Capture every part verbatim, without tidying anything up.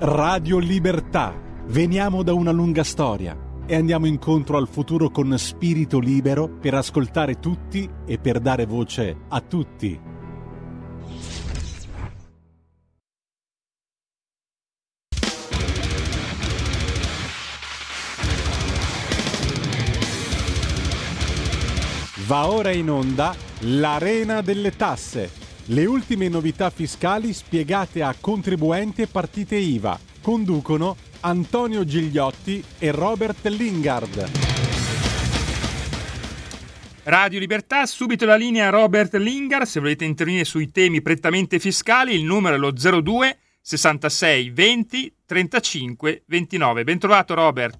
Radio Libertà. Veniamo da una lunga storia e andiamo incontro al futuro con spirito libero per ascoltare tutti e per dare voce a tutti. Va ora in onda l'Arena delle Tasse. Le ultime novità fiscali spiegate a contribuenti e partite I V A. Conducono Antonio Gigliotti e Robert Lingard. Radio Libertà, subito la linea Robert Lingard. Se volete intervenire sui temi prettamente fiscali, il numero è lo zero due sessantasei venti trentacinque ventinove. Bentrovato Robert.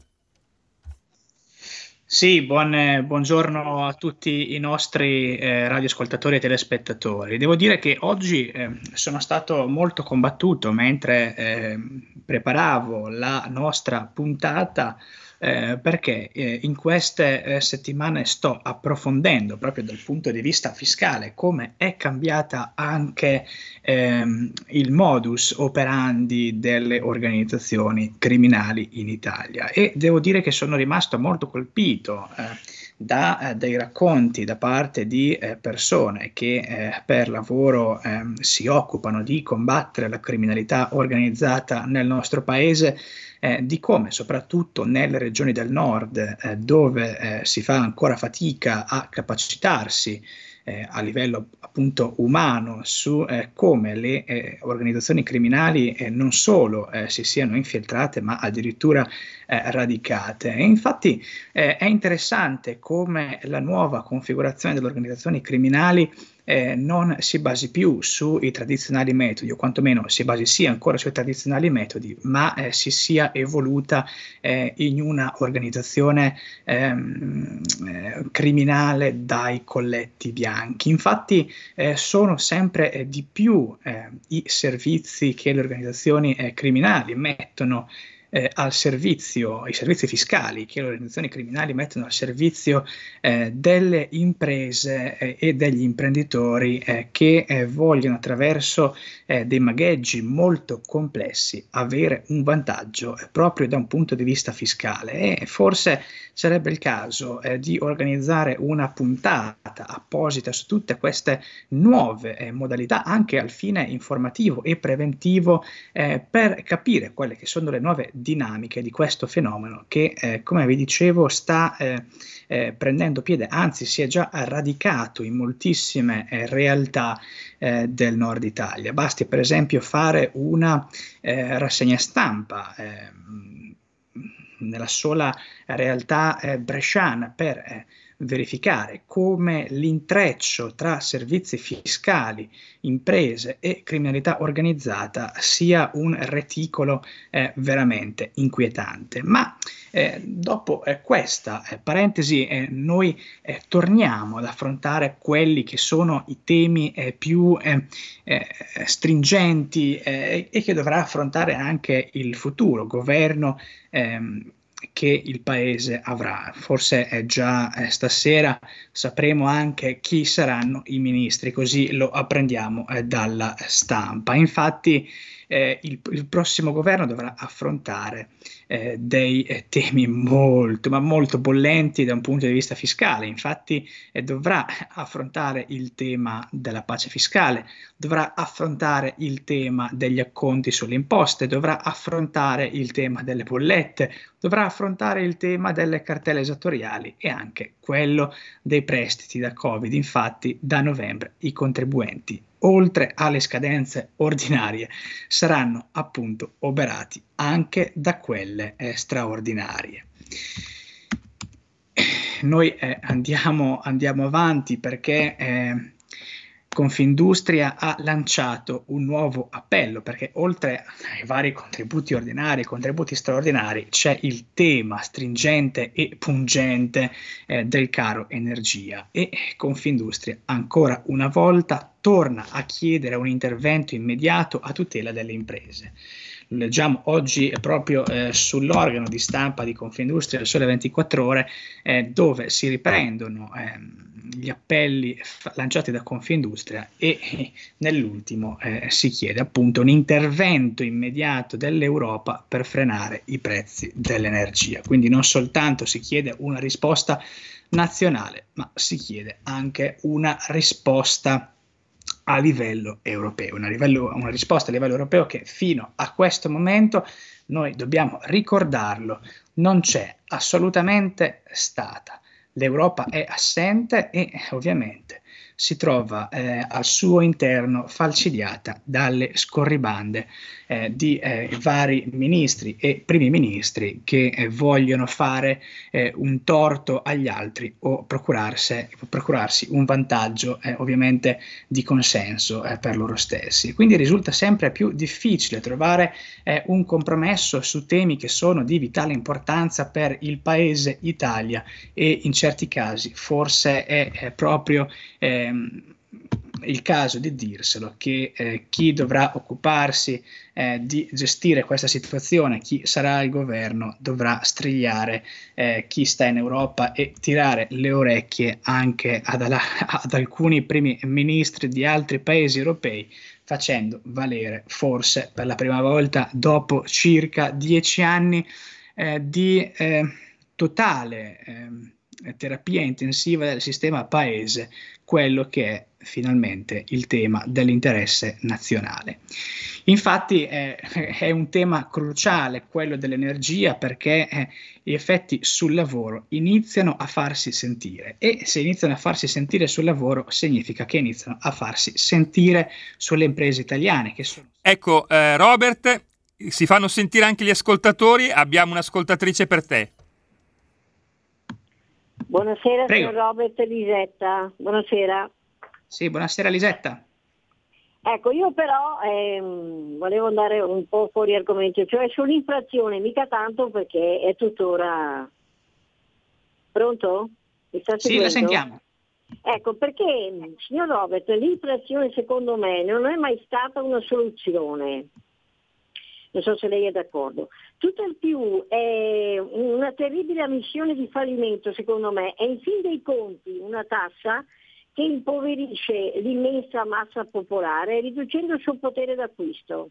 Sì, buon, buongiorno a tutti i nostri eh, radioascoltatori e telespettatori. Devo dire che oggi eh, sono stato molto combattuto mentre eh, preparavo la nostra puntata eh, perché eh, in queste eh, settimane sto approfondendo proprio dal punto di vista fiscale come è cambiata anche ehm, il modus operandi delle organizzazioni criminali in Italia, e devo dire che sono rimasto molto colpito eh, da eh, dei racconti da parte di eh, persone che eh, per lavoro eh, si occupano di combattere la criminalità organizzata nel nostro paese, eh, di come soprattutto nelle regioni del nord eh, dove eh, si fa ancora fatica a capacitarsi Eh, a livello appunto umano su eh, come le eh, organizzazioni criminali eh, non solo eh, si siano infiltrate ma addirittura eh, radicate. E infatti eh, è interessante come la nuova configurazione delle organizzazioni criminali eh, non si basi più sui tradizionali metodi, o quantomeno si basi sì ancora sui tradizionali metodi, ma eh, si sia evoluta eh, in una organizzazione ehm, eh, criminale dai colletti bianchi. Infatti eh, sono sempre eh, di più eh, i servizi che le organizzazioni eh, criminali mettono eh, al servizio, i servizi fiscali che le organizzazioni criminali mettono al servizio eh, delle imprese eh, e degli imprenditori eh, che eh, vogliono attraverso eh, dei magheggi molto complessi avere un vantaggio eh, proprio da un punto di vista fiscale. E forse sarebbe il caso eh, di organizzare una puntata apposita su tutte queste nuove eh, modalità, anche al fine informativo e preventivo, eh, per capire quelle che sono le nuove dinamiche di questo fenomeno che, eh, come vi dicevo, sta eh, eh, prendendo piede, anzi si è già radicato in moltissime eh, realtà eh, del nord Italia. Basti per esempio fare una eh, rassegna stampa eh, nella sola realtà eh, bresciana per eh, verificare come l'intreccio tra servizi fiscali, imprese e criminalità organizzata sia un reticolo eh, veramente inquietante. Ma eh, dopo eh, questa eh, parentesi eh, noi eh, torniamo ad affrontare quelli che sono i temi eh, più eh, eh, stringenti eh, e che dovrà affrontare anche il futuro governo ehm, che il paese avrà. Forse eh, già eh, stasera sapremo anche chi saranno i ministri, così lo apprendiamo eh, dalla stampa. Infatti eh, il, il prossimo governo dovrà affrontare eh, dei eh, temi molto, ma molto bollenti da un punto di vista fiscale. Infatti eh, dovrà affrontare il tema della pace fiscale, dovrà affrontare il tema degli acconti sulle imposte, dovrà affrontare il tema delle bollette, dovrà affrontare il tema delle cartelle esattoriali e anche quello dei prestiti da Covid. Infatti da novembre i contribuenti, oltre alle scadenze ordinarie, saranno appunto oberati anche da quelle eh, straordinarie. Noi eh, andiamo, andiamo avanti perché eh, Confindustria ha lanciato un nuovo appello, perché oltre ai vari contributi ordinari e contributi straordinari c'è il tema stringente e pungente eh, del caro energia, e Confindustria ancora una volta torna a chiedere un intervento immediato a tutela delle imprese. Lo leggiamo oggi proprio eh, sull'organo di stampa di Confindustria, il Sole ventiquattro Ore, eh, dove si riprendono ehm, gli appelli f- lanciati da Confindustria e eh, nell'ultimo eh, si chiede appunto un intervento immediato dell'Europa per frenare i prezzi dell'energia. Quindi non soltanto si chiede una risposta nazionale, ma si chiede anche una risposta a livello europeo, una, livello, una risposta a livello europeo che fino a questo momento, noi dobbiamo ricordarlo, non c'è assolutamente stata. L'Europa è assente e ovviamente si trova eh, al suo interno falcidiata dalle scorribande eh, di eh, vari ministri e primi ministri che eh, vogliono fare eh, un torto agli altri o procurarsi, procurarsi un vantaggio eh, ovviamente di consenso eh, per loro stessi. Quindi risulta sempre più difficile trovare eh, un compromesso su temi che sono di vitale importanza per il paese Italia e in certi casi forse è, è proprio eh, il caso di dirselo che eh, chi dovrà occuparsi eh, di gestire questa situazione, chi sarà il governo, dovrà strigliare eh, chi sta in Europa e tirare le orecchie anche ad, ala- ad alcuni primi ministri di altri paesi europei, facendo valere forse per la prima volta dopo circa dieci anni eh, di eh, totale eh, terapia intensiva del sistema paese, quello che è finalmente il tema dell'interesse nazionale. Infatti eh, è un tema cruciale quello dell'energia, perché eh, gli effetti sul lavoro iniziano a farsi sentire, e se iniziano a farsi sentire sul lavoro significa che iniziano a farsi sentire sulle imprese italiane. Che sono... Ecco eh, Robert, si fanno sentire anche gli ascoltatori, abbiamo un'ascoltatrice per te. Buonasera, sono Robert Lisetta. Buonasera. Sì, buonasera Lisetta. Ecco, io però ehm, volevo andare un po' fuori argomento, cioè sull'inflazione, mica tanto perché è tuttora... Pronto? Mi sta seguendo? Sì, la sentiamo. Ecco, perché, signor Robert, l'inflazione secondo me non è mai stata una soluzione. Non so se lei è d'accordo. Tutt'al più è una terribile ammissione di fallimento, secondo me. È in fin dei conti una tassa che impoverisce l'immensa massa popolare, riducendo il suo potere d'acquisto.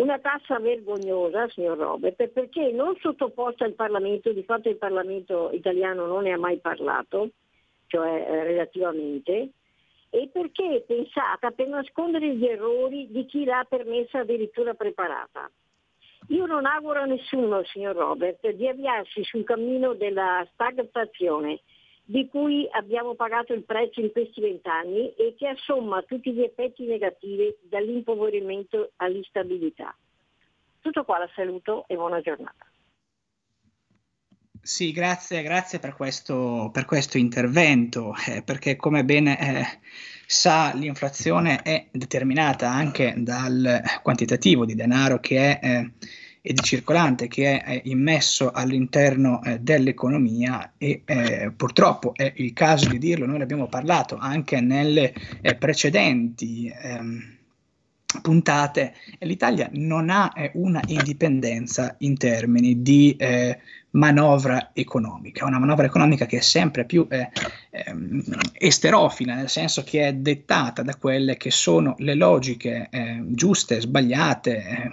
Una tassa vergognosa, signor Robert, perché non sottoposta al Parlamento, di fatto il Parlamento italiano non ne ha mai parlato, cioè eh, relativamente, e perché è pensata per nascondere gli errori di chi l'ha permessa addirittura preparata. Io non auguro a nessuno, signor Robert, di avviarsi sul cammino della stagflazione, di cui abbiamo pagato il prezzo in questi vent'anni e che assomma tutti gli effetti negativi dall'impoverimento all'instabilità. Tutto qua, la saluto e buona giornata. Sì, grazie, grazie per questo, per questo intervento, eh, perché come bene eh, sa l'inflazione è determinata anche dal quantitativo di denaro che è eh, e di circolante che è eh, immesso all'interno eh, dell'economia e eh, purtroppo è il caso di dirlo, noi ne abbiamo parlato anche nelle eh, precedenti ehm, puntate, l'Italia non ha eh, una indipendenza in termini di eh, manovra economica, una manovra economica che è sempre più eh, ehm, esterofila, nel senso che è dettata da quelle che sono le logiche eh, giuste, sbagliate, eh,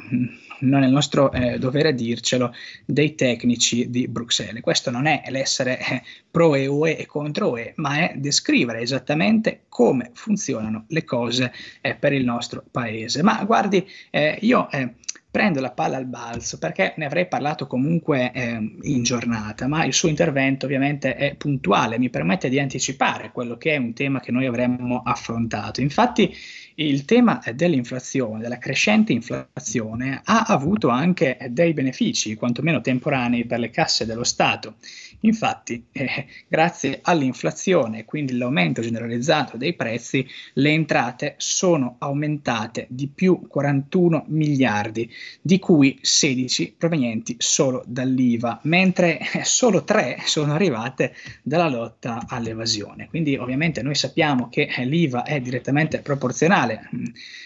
non è il nostro eh, dovere dircelo, dei tecnici di Bruxelles. Questo non è l'essere eh, pro E U E e contro E U E, ma è descrivere esattamente come funzionano le cose eh, per il nostro paese. Ma guardi, eh, io... Eh, prendo la palla al balzo perché ne avrei parlato comunque eh, in giornata, ma il suo intervento ovviamente è puntuale, mi permette di anticipare quello che è un tema che noi avremmo affrontato. Infatti il tema dell'inflazione, della crescente inflazione, ha avuto anche dei benefici, quantomeno temporanei, per le casse dello Stato. Infatti, eh, grazie all'inflazione, quindi l'aumento generalizzato dei prezzi, le entrate sono aumentate di più quarantuno miliardi, di cui sedici provenienti solo dall'I V A, mentre solo tre sono arrivate dalla lotta all'evasione. Quindi ovviamente noi sappiamo che l'I V A è direttamente proporzionale,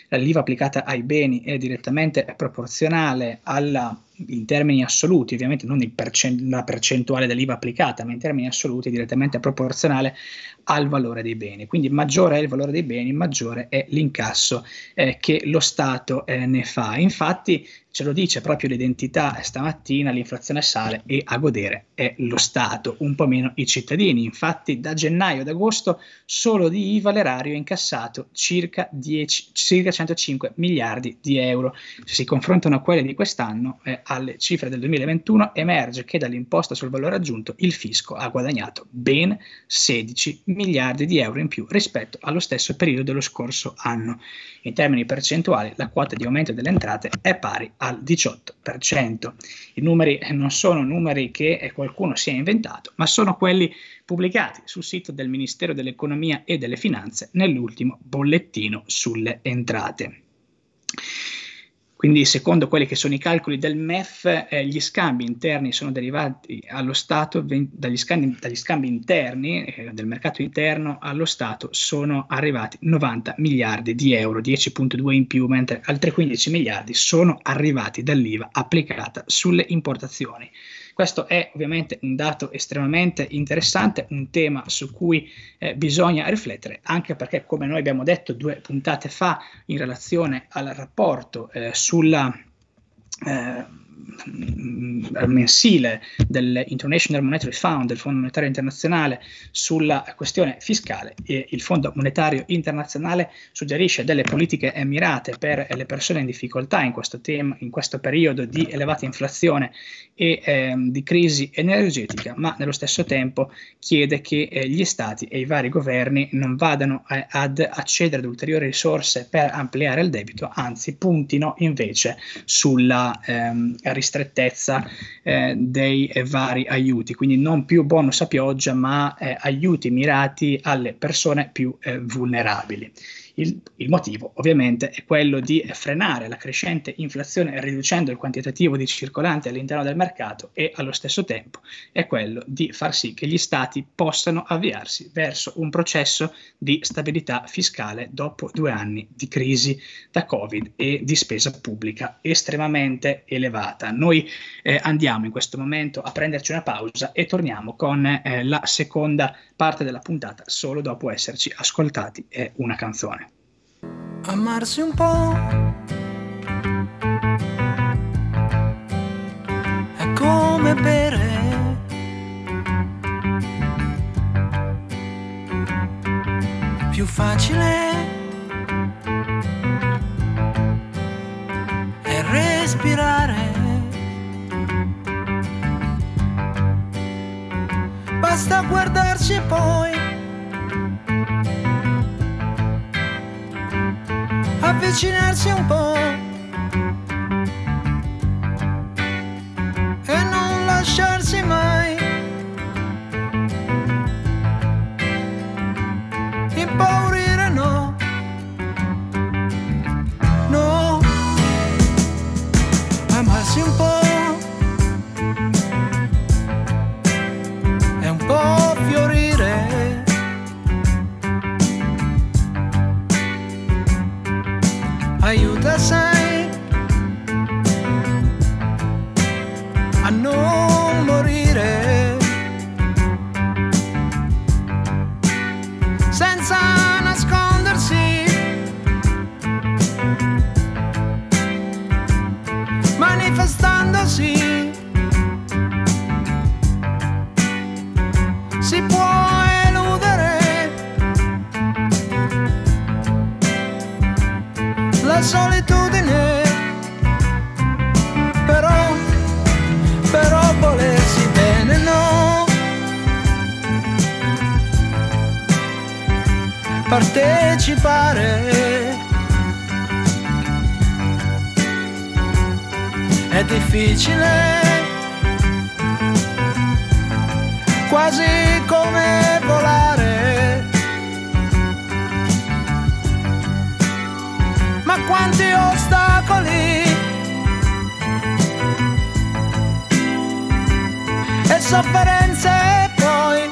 l'I V A applicata ai beni è direttamente proporzionale alla in termini assoluti, ovviamente non il percent- la percentuale dell'I V A applicata, ma in termini assoluti direttamente proporzionale al valore dei beni. Quindi maggiore è il valore dei beni, maggiore è l'incasso eh, che lo Stato eh, ne fa. Infatti ce lo dice proprio l'identità stamattina, l'inflazione sale e a godere è lo Stato, un po' meno i cittadini. Infatti da gennaio ad agosto solo di I V A l'erario ha incassato circa, dieci, circa centocinque miliardi di euro. Se si confrontano a quelle di quest'anno, eh, alle cifre del duemilaventuno, emerge che dall'imposta sul valore aggiunto il fisco ha guadagnato ben sedici miliardi di euro in più rispetto allo stesso periodo dello scorso anno. In termini percentuali la quota di aumento delle entrate è pari al diciotto per cento. I numeri non sono numeri che qualcuno si è inventato, ma sono quelli pubblicati sul sito del Ministero dell'Economia e delle Finanze nell'ultimo bollettino sulle entrate. Quindi secondo quelli che sono i calcoli del M E F, eh, gli scambi interni sono derivati allo Stato, venti, dagli, scambi, dagli scambi interni, eh, del mercato interno allo Stato sono arrivati novanta miliardi di euro, dieci virgola due in più, mentre altri quindici miliardi sono arrivati dall'I V A applicata sulle importazioni. Questo è ovviamente un dato estremamente interessante, un tema su cui eh, bisogna riflettere, anche perché, come noi abbiamo detto due puntate fa in relazione al rapporto eh, sulla eh, mensile dell'International Monetary Fund, del Fondo Monetario Internazionale, sulla questione fiscale, e il Fondo Monetario Internazionale suggerisce delle politiche mirate per le persone in difficoltà in questo, tema, in questo periodo di elevata inflazione e eh, di crisi energetica, ma nello stesso tempo chiede che eh, gli stati e i vari governi non vadano eh, ad accedere ad ulteriori risorse per ampliare il debito, anzi puntino invece sulla ehm, ristrettezza eh, dei eh, vari aiuti, quindi non più bonus a pioggia ma eh, aiuti mirati alle persone più eh, vulnerabili. Il, il motivo ovviamente è quello di frenare la crescente inflazione riducendo il quantitativo di circolante all'interno del mercato, e allo stesso tempo è quello di far sì che gli stati possano avviarsi verso un processo di stabilità fiscale dopo due anni di crisi da Covid e di spesa pubblica estremamente elevata. Noi eh, andiamo in questo momento a prenderci una pausa e torniamo con eh, la seconda parte della puntata solo dopo esserci ascoltati eh, una canzone. Amarsi un po' è come bere, più facile è respirare, basta guardarci e poi avvicinarsi un po' e non lasciarsi mai impaurire, no, no, amarsi un po' è un po' fiorire. Aiuta, sai, a non morire senza nascondersi, manifestandosi si può eludere la solitudine, però, però volersi bene no, partecipare è difficile, quasi come volare. Ma quanti ostacoli e sofferenze, e poi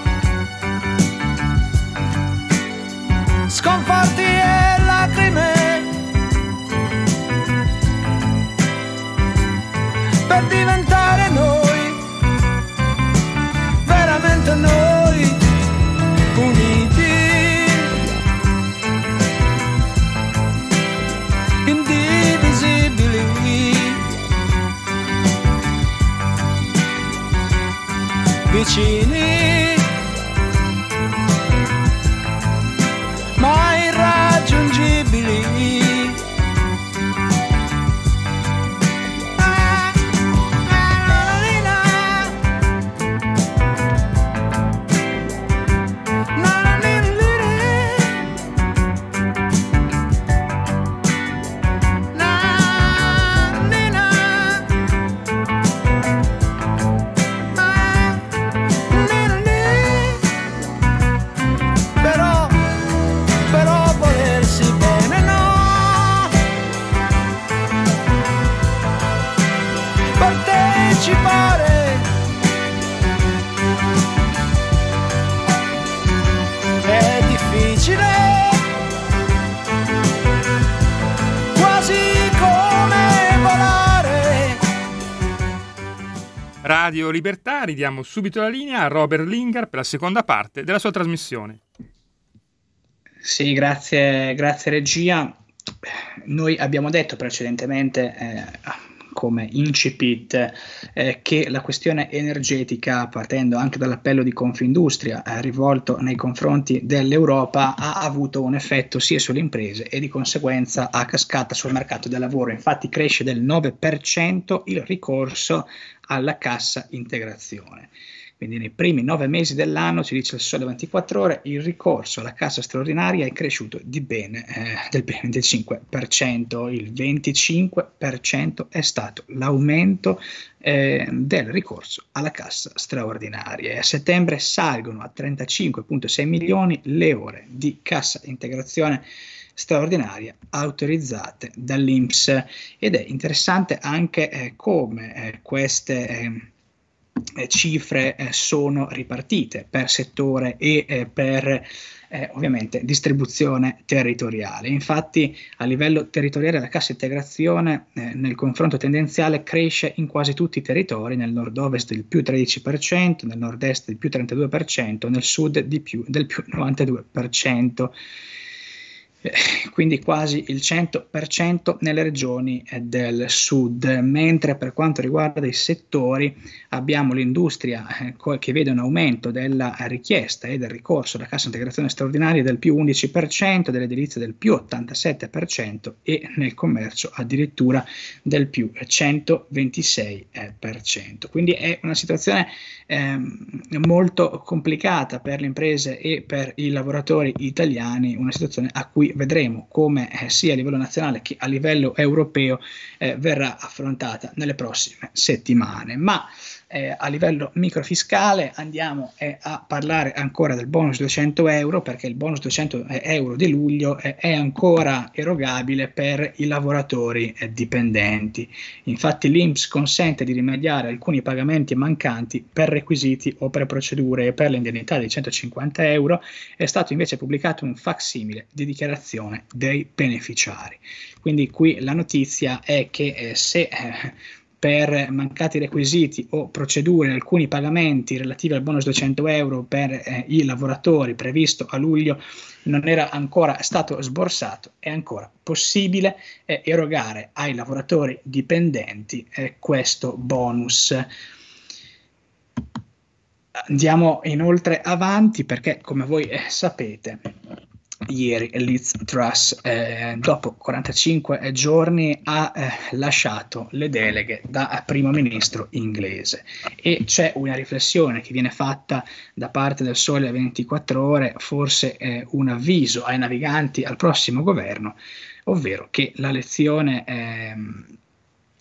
sconforti e lacrime. per diventare noi, veramente noi, uniti, indivisibili. Vicini, ma irraggiungibili. Radio Libertà, ridiamo subito la linea a Robert Lingard per la seconda parte della sua trasmissione. Sì, grazie, grazie regia. Noi abbiamo detto precedentemente, eh, come incipit, eh, che la questione energetica, partendo anche dall'appello di Confindustria eh, rivolto nei confronti dell'Europa, ha avuto un effetto sia sulle imprese e di conseguenza a cascata sul mercato del lavoro. Infatti cresce del nove per cento il ricorso alla cassa integrazione. Quindi nei primi nove mesi dell'anno, ci dice il Sole ventiquattro Ore, il ricorso alla cassa straordinaria è cresciuto di bene eh, del venticinque per cento, il venticinque per cento è stato l'aumento eh, del ricorso alla cassa straordinaria. A settembre salgono a trentacinque virgola sei milioni le ore di cassa integrazione straordinaria autorizzate dall'INPS, ed è interessante anche eh, come eh, queste eh, cifre eh, sono ripartite per settore e eh, per eh, ovviamente distribuzione territoriale. Infatti a livello territoriale la cassa integrazione eh, nel confronto tendenziale cresce in quasi tutti i territori: nel nord-ovest del più tredici per cento, nel nord-est del più trentadue per cento, nel sud di più, del più novantadue per cento. Quindi quasi il cento per cento nelle regioni del sud, mentre per quanto riguarda i settori abbiamo l'industria che vede un aumento della richiesta e del ricorso alla cassa integrazione straordinaria del più undici per cento, dell'edilizia del più ottantasette per cento e nel commercio addirittura del più centoventisei per cento. Quindi è una situazione ehm, molto complicata per le imprese e per i lavoratori italiani, una situazione a cui vedremo come eh, sia a livello nazionale che a livello europeo eh, verrà affrontata nelle prossime settimane. Ma eh, a livello microfiscale andiamo eh, a parlare ancora del bonus duecento euro, perché il bonus duecento euro di luglio eh, è ancora erogabile per i lavoratori eh, dipendenti. Infatti l'INPS consente di rimediare alcuni pagamenti mancanti per requisiti o per procedure. Per l'indennità di centocinquanta euro è stato invece pubblicato un facsimile di dichiarazione dei beneficiari. Quindi qui la notizia è che eh, se eh, per mancati requisiti o procedure alcuni pagamenti relativi al bonus duecento euro per eh, i lavoratori previsto a luglio non era ancora stato sborsato, è ancora possibile eh, erogare ai lavoratori dipendenti eh, questo bonus. Andiamo inoltre avanti perché, come voi eh, sapete, ieri Liz Truss, eh, dopo quarantacinque giorni, ha eh, lasciato le deleghe da primo ministro inglese, e c'è una riflessione che viene fatta da parte del Sole ventiquattro Ore, forse eh, un avviso ai naviganti al prossimo governo, ovvero che la lezione eh,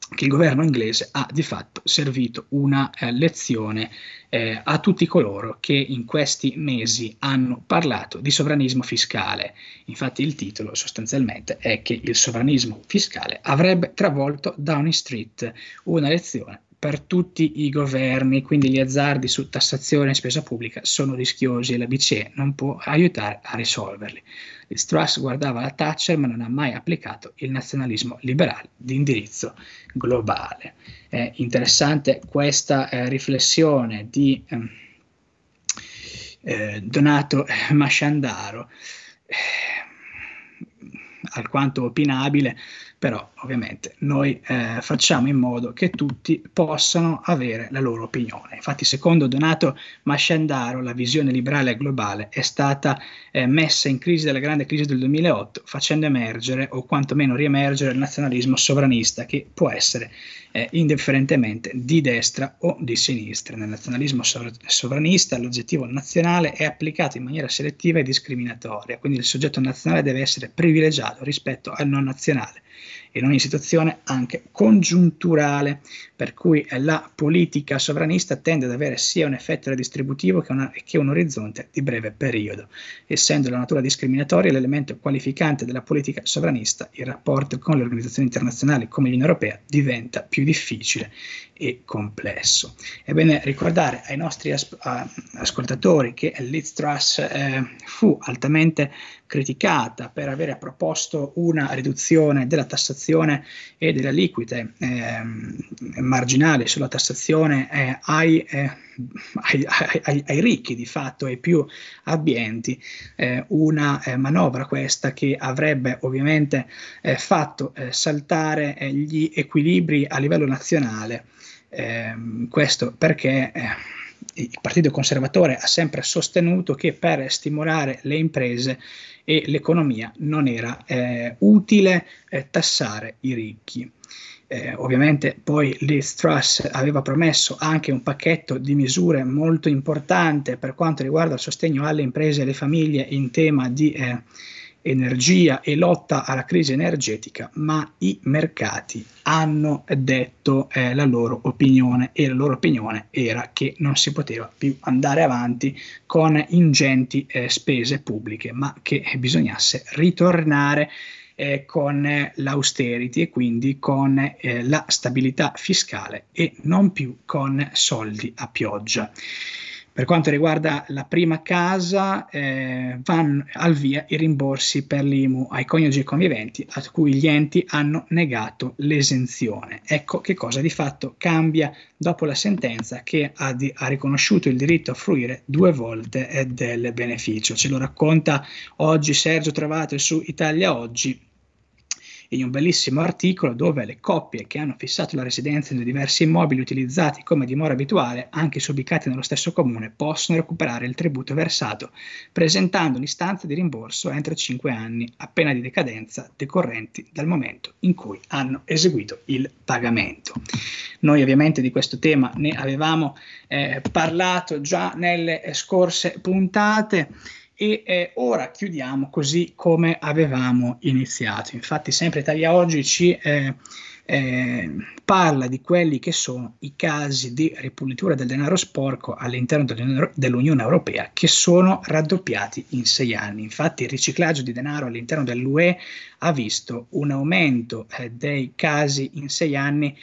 che il governo inglese ha di fatto servito una eh, lezione eh, a tutti coloro che in questi mesi hanno parlato di sovranismo fiscale. Infatti il titolo sostanzialmente è che il sovranismo fiscale avrebbe travolto Downing Street, una lezione per tutti i governi, quindi gli azzardi su tassazione e spesa pubblica sono rischiosi e la B C E non può aiutare a risolverli. Liz Truss guardava la Thatcher ma non ha mai applicato il nazionalismo liberale di indirizzo globale. È interessante questa eh, riflessione di eh, eh, Donato Masciandaro, eh, alquanto opinabile, però ovviamente noi eh, facciamo in modo che tutti possano avere la loro opinione. Infatti, secondo Donato Masciandaro, la visione liberale globale è stata eh, messa in crisi dalla grande crisi del duemilaotto, facendo emergere o quantomeno riemergere il nazionalismo sovranista, che può essere eh, indifferentemente di destra o di sinistra. Nel nazionalismo sovranista l'oggettivo nazionale è applicato in maniera selettiva e discriminatoria, quindi il soggetto nazionale deve essere privilegiato rispetto al non nazionale, in ogni situazione anche congiunturale, per cui la politica sovranista tende ad avere sia un effetto redistributivo che, una, che un orizzonte di breve periodo. Essendo la natura discriminatoria l'elemento qualificante della politica sovranista, il rapporto con le organizzazioni internazionali come l'Unione Europea diventa più difficile e complesso. È bene ricordare ai nostri as- ascoltatori che Liz Truss eh, fu altamente criticata per aver proposto una riduzione della tassazione e delle aliquote eh, marginali sulla tassazione eh, ai, eh, ai, ai, ai ricchi di fatto, ai più abbienti, eh, una eh, manovra questa che avrebbe ovviamente eh, fatto eh, saltare eh, gli equilibri a livello nazionale, eh, questo perché eh, il Partito Conservatore ha sempre sostenuto che per stimolare le imprese e l'economia non era eh, utile eh, tassare i ricchi. Eh, ovviamente poi Liz Truss aveva promesso anche un pacchetto di misure molto importante per quanto riguarda il sostegno alle imprese e alle famiglie in tema di eh, energia e lotta alla crisi energetica, ma i mercati hanno detto eh, la loro opinione, e la loro opinione era che non si poteva più andare avanti con ingenti eh, spese pubbliche, ma che bisognasse ritornare Eh, con eh, l'austerity e quindi con eh, la stabilità fiscale e non più con soldi a pioggia. Per quanto riguarda la prima casa, eh, vanno al via i rimborsi per l'I M U ai coniugi e conviventi a cui gli enti hanno negato l'esenzione. Ecco che cosa di fatto cambia dopo la sentenza che ha, di, ha riconosciuto il diritto a fruire due volte eh, del beneficio. Ce lo racconta oggi Sergio Travato su Italia Oggi, in un bellissimo articolo dove le coppie che hanno fissato la residenza in diversi immobili utilizzati come dimora abituale, anche se ubicati nello stesso comune, possono recuperare il tributo versato presentando un'istanza di rimborso entro cinque anni a pena di decadenza decorrenti dal momento in cui hanno eseguito il pagamento. Noi ovviamente di questo tema ne avevamo eh, parlato già nelle scorse puntate, e eh, ora chiudiamo così come avevamo iniziato. Infatti sempre Italia Oggi ci eh, eh, parla di quelli che sono i casi di ripulitura del denaro sporco all'interno dell'Unione Europea, che sono raddoppiati in sei anni. Infatti il riciclaggio di denaro all'interno dell'U E ha visto un aumento eh, dei casi in sei anni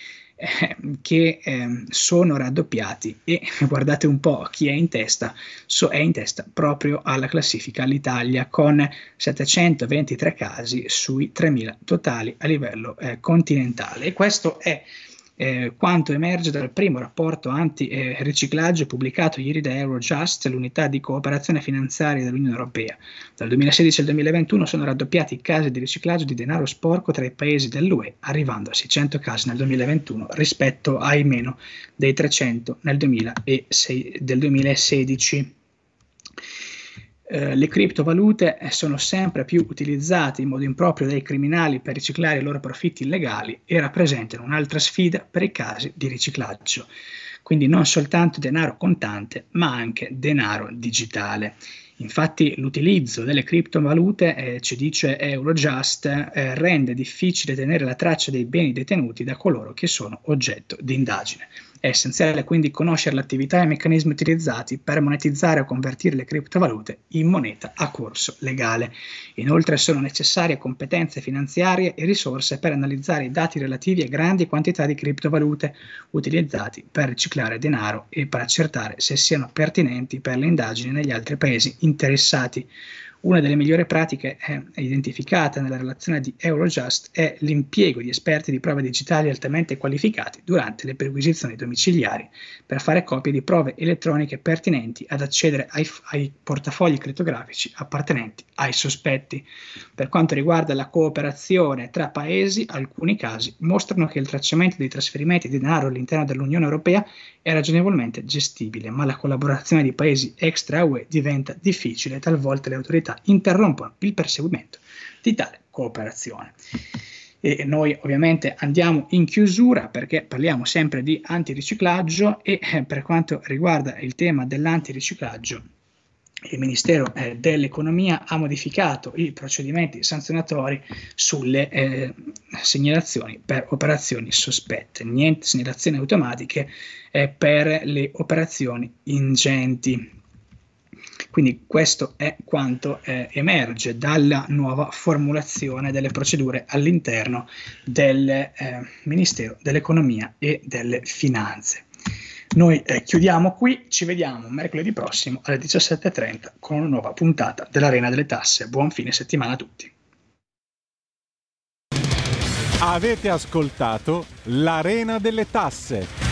che eh, sono raddoppiati, e guardate un po' chi è in testa, so, è in testa proprio alla classifica l'Italia con settecentoventitré casi sui tremila totali a livello eh, continentale. E questo è Eh, quanto emerge dal primo rapporto anti-riciclaggio eh, pubblicato ieri da Eurojust, l'unità di cooperazione finanziaria dell'Unione Europea. Dal duemilasedici al duemilaventuno sono raddoppiati i casi di riciclaggio di denaro sporco tra i paesi dell'U E, arrivando a seicento casi nel duemilaventuno rispetto ai meno dei trecento nel del duemilasedici. Eh, le criptovalute sono sempre più utilizzate in modo improprio dai criminali per riciclare i loro profitti illegali e rappresentano un'altra sfida per i casi di riciclaggio. Quindi non soltanto denaro contante, ma anche denaro digitale. Infatti l'utilizzo delle criptovalute, eh, ci dice Eurojust, eh, rende difficile tenere la traccia dei beni detenuti da coloro che sono oggetto di indagine. È essenziale quindi conoscere l'attività e i meccanismi utilizzati per monetizzare o convertire le criptovalute in moneta a corso legale. Inoltre sono necessarie competenze finanziarie e risorse per analizzare i dati relativi a grandi quantità di criptovalute utilizzati per riciclare denaro e per accertare se siano pertinenti per le indagini negli altri paesi interessati. Una delle migliori pratiche è identificata nella relazione di Eurojust è l'impiego di esperti di prove digitali altamente qualificati durante le perquisizioni domiciliari per fare copie di prove elettroniche pertinenti ad accedere ai, ai portafogli crittografici appartenenti ai sospetti. Per quanto riguarda la cooperazione tra paesi, alcuni casi mostrano che il tracciamento dei trasferimenti di denaro all'interno dell'Unione Europea è ragionevolmente gestibile, ma la collaborazione di paesi extra-U E diventa difficile e talvolta le autorità interrompono il perseguimento di tale cooperazione. E noi ovviamente andiamo in chiusura perché parliamo sempre di antiriciclaggio e eh, per quanto riguarda il tema dell'antiriciclaggio, il Ministero eh, dell'Economia ha modificato i procedimenti sanzionatori sulle eh, segnalazioni per operazioni sospette, niente segnalazioni automatiche eh, per le operazioni ingenti. Quindi questo è quanto eh, emerge dalla nuova formulazione delle procedure all'interno del eh, Ministero dell'Economia e delle Finanze. Noi eh, chiudiamo qui, ci vediamo mercoledì prossimo alle diciassette e trenta con una nuova puntata dell'Arena delle Tasse. Buon fine settimana a tutti. Avete ascoltato l'Arena delle Tasse.